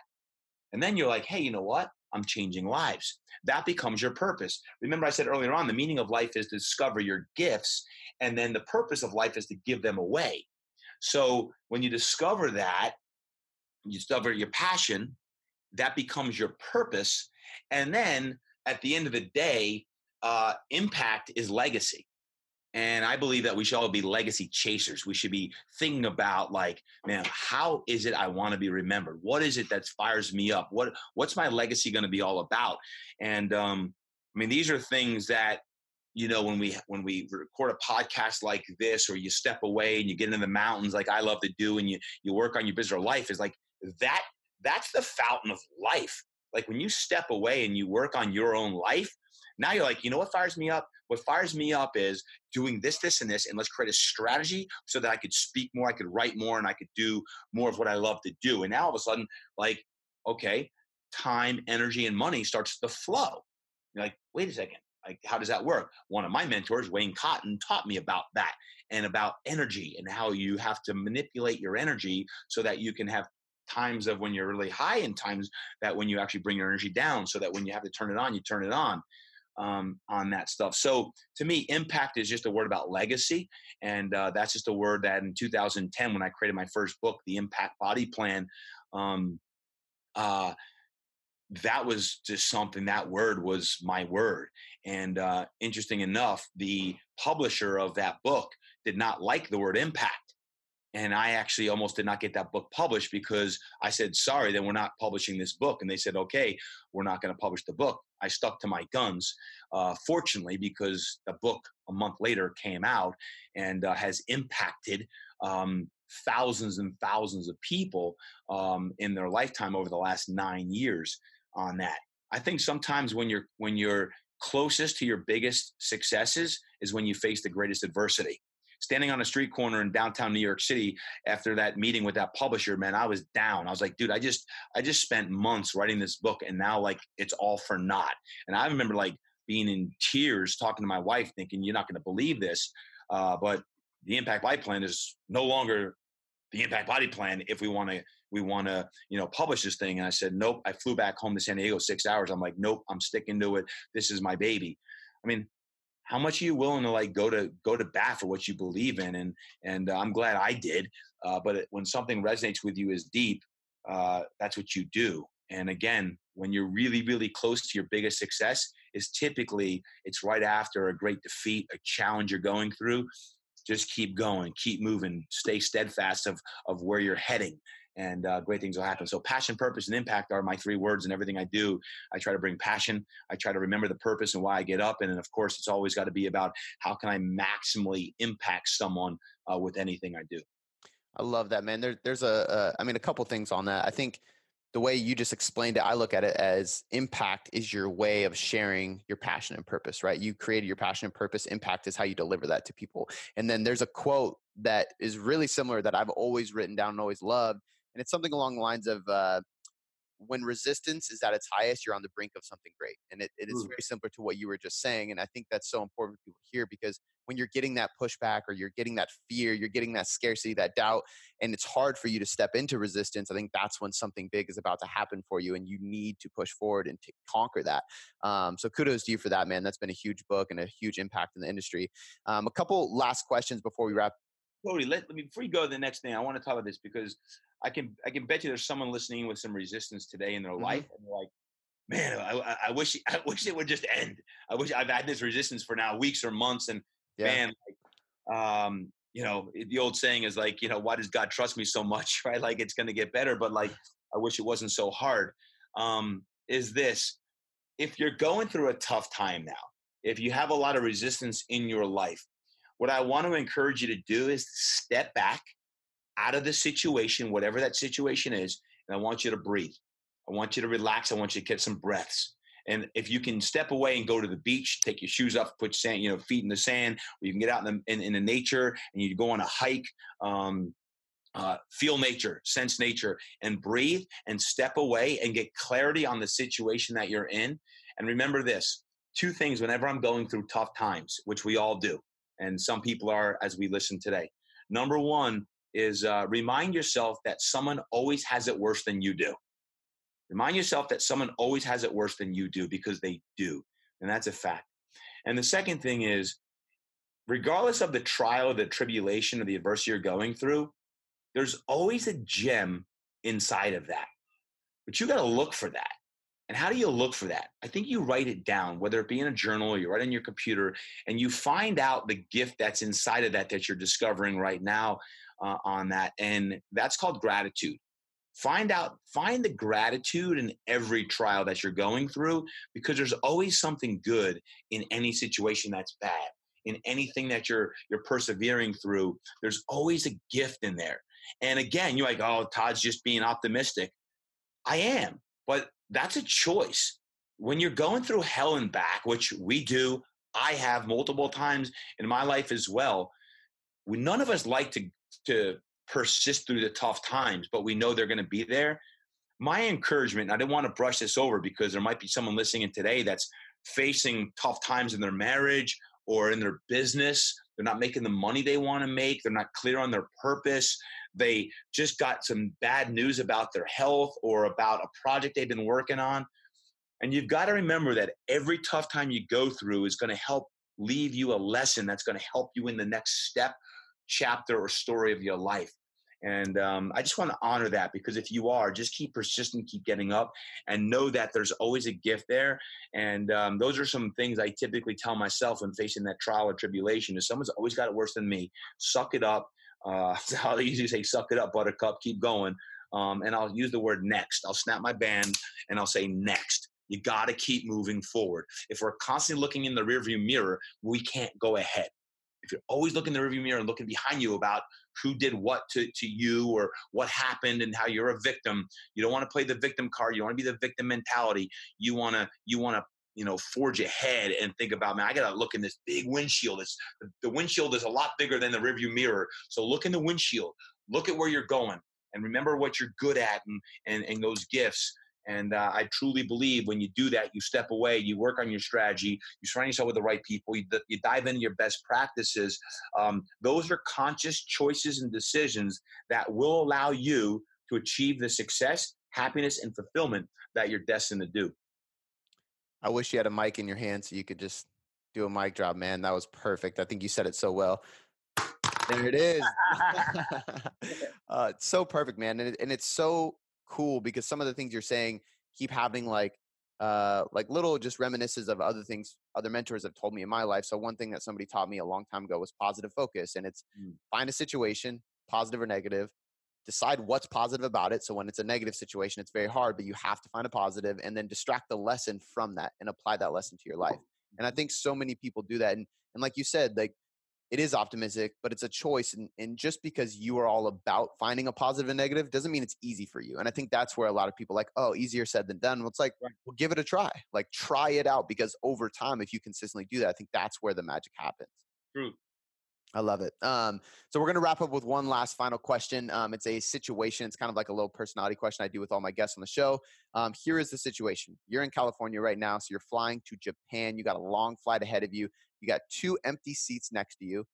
And then you're like, hey, you know what? I'm changing lives. That becomes your purpose. Remember I said earlier on, the meaning of life is to discover your gifts. And then the purpose of life is to give them away. So when you discover that, you discover your passion, that becomes your purpose. And then at the end of the day, uh, impact is legacy. And I believe that we should all be legacy chasers. We should be thinking about like, man, how is it I want to be remembered? What is it that fires me up? What What's my legacy going to be all about? And um, I mean, these are things that, you know, when we when we record a podcast like this, or you step away and you get into the mountains, like I love to do, and you you work on your business or life, is like that. That's the fountain of life. Like when you step away and you work on your own life, now you're like, you know what fires me up? What fires me up is doing this, this, and this, and let's create a strategy so that I could speak more, I could write more, and I could do more of what I love to do. And now all of a sudden, like, okay, time, energy, and money starts to flow. You're like, wait a second, like, how does that work? One of my mentors, Wayne Cotton, taught me about that and about energy and how you have to manipulate your energy so that you can have times of when you're really high and times that when you actually bring your energy down so that when you have to turn it on, you turn it on. Um, on that stuff. So to me, impact is just a word about legacy. And uh, that's just a word that in two thousand ten, when I created my first book, The Impact Body Plan, um, uh, that was just something, that word was my word. And uh, interesting enough, the publisher of that book did not like the word impact. And I actually almost did not get that book published because I said, sorry, then we're not publishing this book. And they said, okay, we're not going to publish the book. I stuck to my guns, uh, fortunately, because the book a month later came out and uh, has impacted um, thousands and thousands of people um, in their lifetime over the last nine years on that. I think sometimes when you're, when you're closest to your biggest successes is when you face the greatest adversity. Standing on a street corner in downtown New York City after that meeting with that publisher, man, I was down. I was like, dude, I just I just spent months writing this book, and now, like, it's all for naught. And I remember, like, being in tears talking to my wife thinking, you're not going to believe this, uh, but the Impact Body Plan is no longer the Impact Body Plan if we want to, we want to, you know, publish this thing. And I said, nope. I flew back home to San Diego six hours. I'm like, nope, I'm sticking to it. This is my baby. I mean, how much are you willing to like go to go to bat for what you believe in? And and uh, I'm glad I did. Uh, but it, when something resonates with you as deep, uh, that's what you do. And again, when you're really, really close to your biggest success, is typically it's right after a great defeat, a challenge you're going through. Just keep going, keep moving, stay steadfast of of where you're heading, and uh, great things will happen. So passion, purpose, and impact are my three words in everything I do. I try to bring passion. I try to remember the purpose and why I get up. And then, of course, it's always got to be about how can I maximally impact someone uh, with anything I do. I love that, man. There, there's a, a, I mean, a couple things on that. I think the way you just explained it, I look at it as impact is your way of sharing your passion and purpose, right? You created your passion and purpose. Impact is how you deliver that to people. And then there's a quote that is really similar that I've always written down and always loved. And it's something along the lines of uh, when resistance is at its highest, you're on the brink of something great. And it, it is very similar to what you were just saying. And I think that's so important for people to hear, because when you're getting that pushback or you're getting that fear, you're getting that scarcity, that doubt, and it's hard for you to step into resistance, I think that's when something big is about to happen for you, and you need to push forward and to conquer that. Um, so kudos to you for that, man. That's been a huge book and a huge impact in the industry. Um, a couple last questions before we wrap. Cody, let, let me, before you go to the next thing, I want to talk about this because I can I can bet you there's someone listening with some resistance today in their mm-hmm. life, and they're like, man, I, I wish I wish it would just end. I wish I've had this resistance for now weeks or months, and yeah. man, like, um, you know, the old saying is like, you know, why does God trust me so much, right? Like, it's going to get better, but like, I wish it wasn't so hard. Um, is this, if you're going through a tough time now, if you have a lot of resistance in your life, what I want to encourage you to do is step back out of the situation, whatever that situation is, and I want you to breathe. I want you to relax. I want you to get some breaths. And if you can step away and go to the beach, take your shoes off, put sand, you know, feet in the sand, or you can get out in the, in, in the nature and you go on a hike, um, uh, feel nature, sense nature, and breathe and step away and get clarity on the situation that you're in. And remember this, two things whenever I'm going through tough times, which we all do, and some people are as we listen today. Number one is uh, remind yourself that someone always has it worse than you do. Remind yourself that someone always has it worse than you do, because they do. And that's a fact. And the second thing is, regardless of the trial or the tribulation or the adversity you're going through, there's always a gem inside of that. But you got to look for that. And how do you look for that? I think you write it down, whether it be in a journal or you write it on your computer, and you find out the gift that's inside of that that you're discovering right now uh, on that. And that's called gratitude. Find out, find the gratitude in every trial that you're going through, because there's always something good in any situation that's bad, in anything that you're you're persevering through. There's always a gift in there. And again, you're like, oh, Todd's just being optimistic. I am, but that's a choice. When you're going through hell and back, which we do, I have multiple times in my life as well, we, none of us like to to. persist through the tough times, but we know they're going to be there. My encouragement, I didn't want to brush this over because there might be someone listening in today that's facing tough times in their marriage or in their business. They're not making the money they want to make. They're not clear on their purpose. They just got some bad news about their health or about a project they've been working on. And you've got to remember that every tough time you go through is going to help leave you a lesson that's going to help you in the next step, chapter, or story of your life. And um, I just want to honor that, because if you are, just keep persistent, keep getting up, and know that there's always a gift there. And um, those are some things I typically tell myself when facing that trial or tribulation, is someone's always got it worse than me. Suck it up. Uh, I'll usually say, suck it up, buttercup, keep going. Um, and I'll use the word next. I'll snap my band and I'll say next. You got to keep moving forward. If we're constantly looking in the rearview mirror, we can't go ahead. If you're always looking in the rearview mirror and looking behind you about who did what to, to you or what happened and how you're a victim, you don't want to play the victim card. You don't want to be the victim mentality. You want to, you want to, you know, forge ahead and think about, man, I got to look in this big windshield. It's, the windshield is a lot bigger than the rearview mirror. So look in the windshield, look at where you're going, and remember what you're good at and, and, and those gifts. And uh, I truly believe when you do that, you step away, you work on your strategy, you surround yourself with the right people, you, you dive into your best practices. Um, those are conscious choices and decisions that will allow you to achieve the success, happiness, and fulfillment that you're destined to do. I wish you had a mic in your hand so you could just do a mic drop, man. That was perfect. I think you said it so well. There it is. uh, it's so perfect, man. And, it, and it's so cool, because some of the things you're saying keep happening, like uh like little just reminiscences of other things other mentors have told me in my life. So one thing that somebody taught me a long time ago was positive focus, and it's mm. find a situation, positive or negative, decide what's positive about it. So when it's a negative situation, it's very hard, but you have to find a positive and then distract the lesson from that and apply that lesson to your life. And I think so many people do that, and and like you said, like it is optimistic, but it's a choice. And, and just because you are all about finding a positive and negative doesn't mean it's easy for you. And I think that's where a lot of people are like, oh, easier said than done. Well, it's like, right. Well, give it a try. Like, try it out, because over time, if you consistently do that, I think that's where the magic happens. True. I love it. Um, so we're going to wrap up with one last final question. Um, it's a situation. It's kind of like a little personality question I do with all my guests on the show. Um, here is the situation. You're in California right now, so you're flying to Japan. You got a long flight ahead of you. You got two empty seats next to you.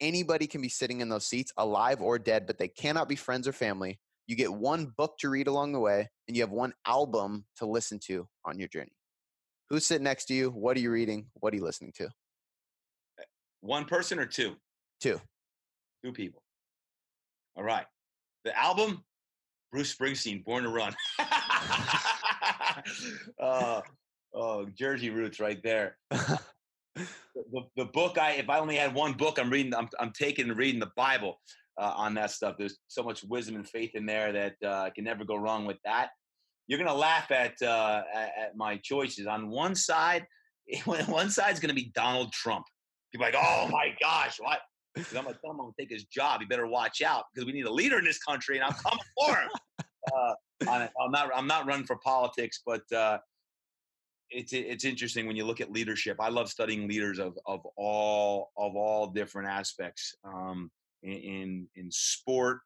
Anybody can be sitting in those seats, alive or dead, but they cannot be friends or family. You get one book to read along the way, and you have one album to listen to on your journey. Who's sitting next to you? What are you reading? What are you listening to? One person or two? Two. Two people. All right. The album, Bruce Springsteen, Born to Run. uh, oh, Jersey roots right there. the, the book I, if I only had one book, I'm reading, I'm, I'm taking and reading the Bible uh, on that stuff. There's so much wisdom and faith in there that uh, I can never go wrong with that. You're going to laugh at, uh, at my choices. On one side, one side's going to be Donald Trump. People are like, oh my gosh, what? Because I'm going to tell him I'm going to take his job. You better watch out because we need a leader in this country, and I'm coming for him. Uh, on, I'm not, I'm not running for politics, but uh, it's it's interesting when you look at leadership. I love studying leaders of of all of all different aspects um, in in sport,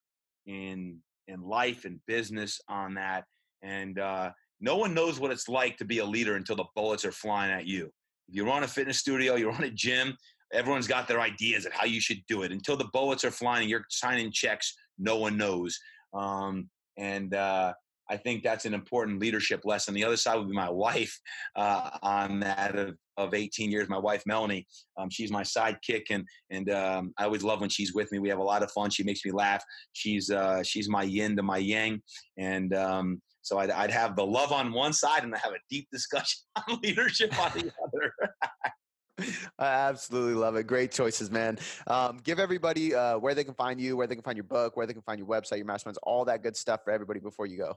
in in life, in business. On that, and uh, no one knows what it's like to be a leader until the bullets are flying at you. If you run a fitness studio, you run a gym. Everyone's got their ideas of how you should do it. Until the bullets are flying and you're signing checks, no one knows. Um, and uh, I think that's an important leadership lesson. The other side would be my wife uh, on that of, of eighteen years, my wife, Melanie. Um, she's my sidekick, and and um, I always love when she's with me. We have a lot of fun. She makes me laugh. She's uh, she's my yin to my yang. And um, so I'd, I'd have the love on one side and I have a deep discussion on leadership on the other. I absolutely love it. Great choices, man. Um, give everybody uh, where they can find you, where they can find your book, where they can find your website, your masterminds, all that good stuff for everybody before you go.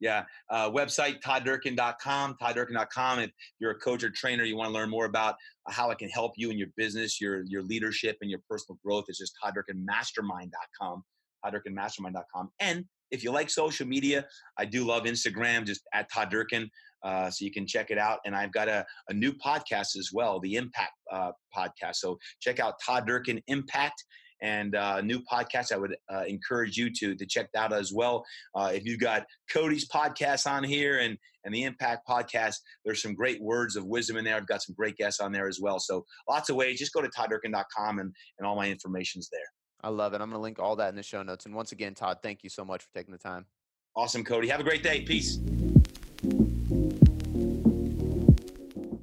Yeah. Uh, website, todd durkin dot com, todd durkin dot com. If you're a coach or trainer, you want to learn more about how it can help you in your business, your your leadership, and your personal growth, it's just todd durkin mastermind dot com, todd durkin mastermind dot com. And if you like social media, I do love Instagram, just at Todd Durkin. Uh, so you can check it out. And I've got a, a new podcast as well, The Impact uh, Podcast. So check out Todd Durkin Impact, and uh, new podcast I would uh, encourage you to to check that out as well. Uh, if you've got Cody's podcast on here and, and The Impact Podcast, there's some great words of wisdom in there. I've got some great guests on there as well. So lots of ways. Just go to todd durkin dot com and, and all my information's there. I love it. I'm going to link all that in the show notes. And once again, Todd, thank you so much for taking the time. Awesome, Cody. Have a great day. Peace.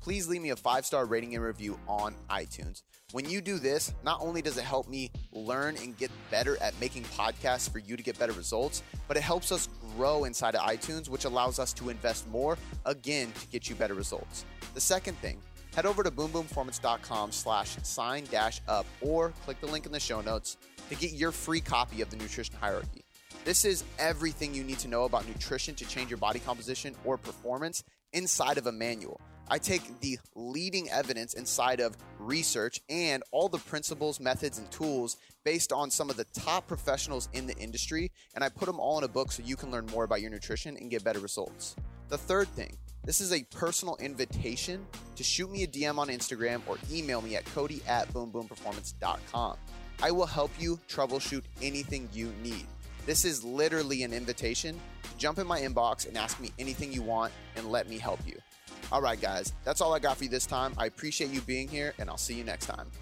Please leave me a five-star rating and review on iTunes. When you do this, not only does it help me learn and get better at making podcasts for you to get better results, but it helps us grow inside of iTunes, which allows us to invest more, again, to get you better results. The second thing, head over to boom boom performance dot com slash sign dash up or click the link in the show notes to get your free copy of The Nutrition Hierarchy. This is everything you need to know about nutrition to change your body composition or performance inside of a manual. I take the leading evidence inside of research and all the principles, methods, and tools based on some of the top professionals in the industry, and I put them all in a book so you can learn more about your nutrition and get better results. The third thing, this is a personal invitation to shoot me a D M on Instagram or email me at cody at boom boom performance dot com. I will help you troubleshoot anything you need. This is literally an invitation to jump in my inbox and ask me anything you want and let me help you. All right, guys, that's all I got for you this time. I appreciate you being here, and I'll see you next time.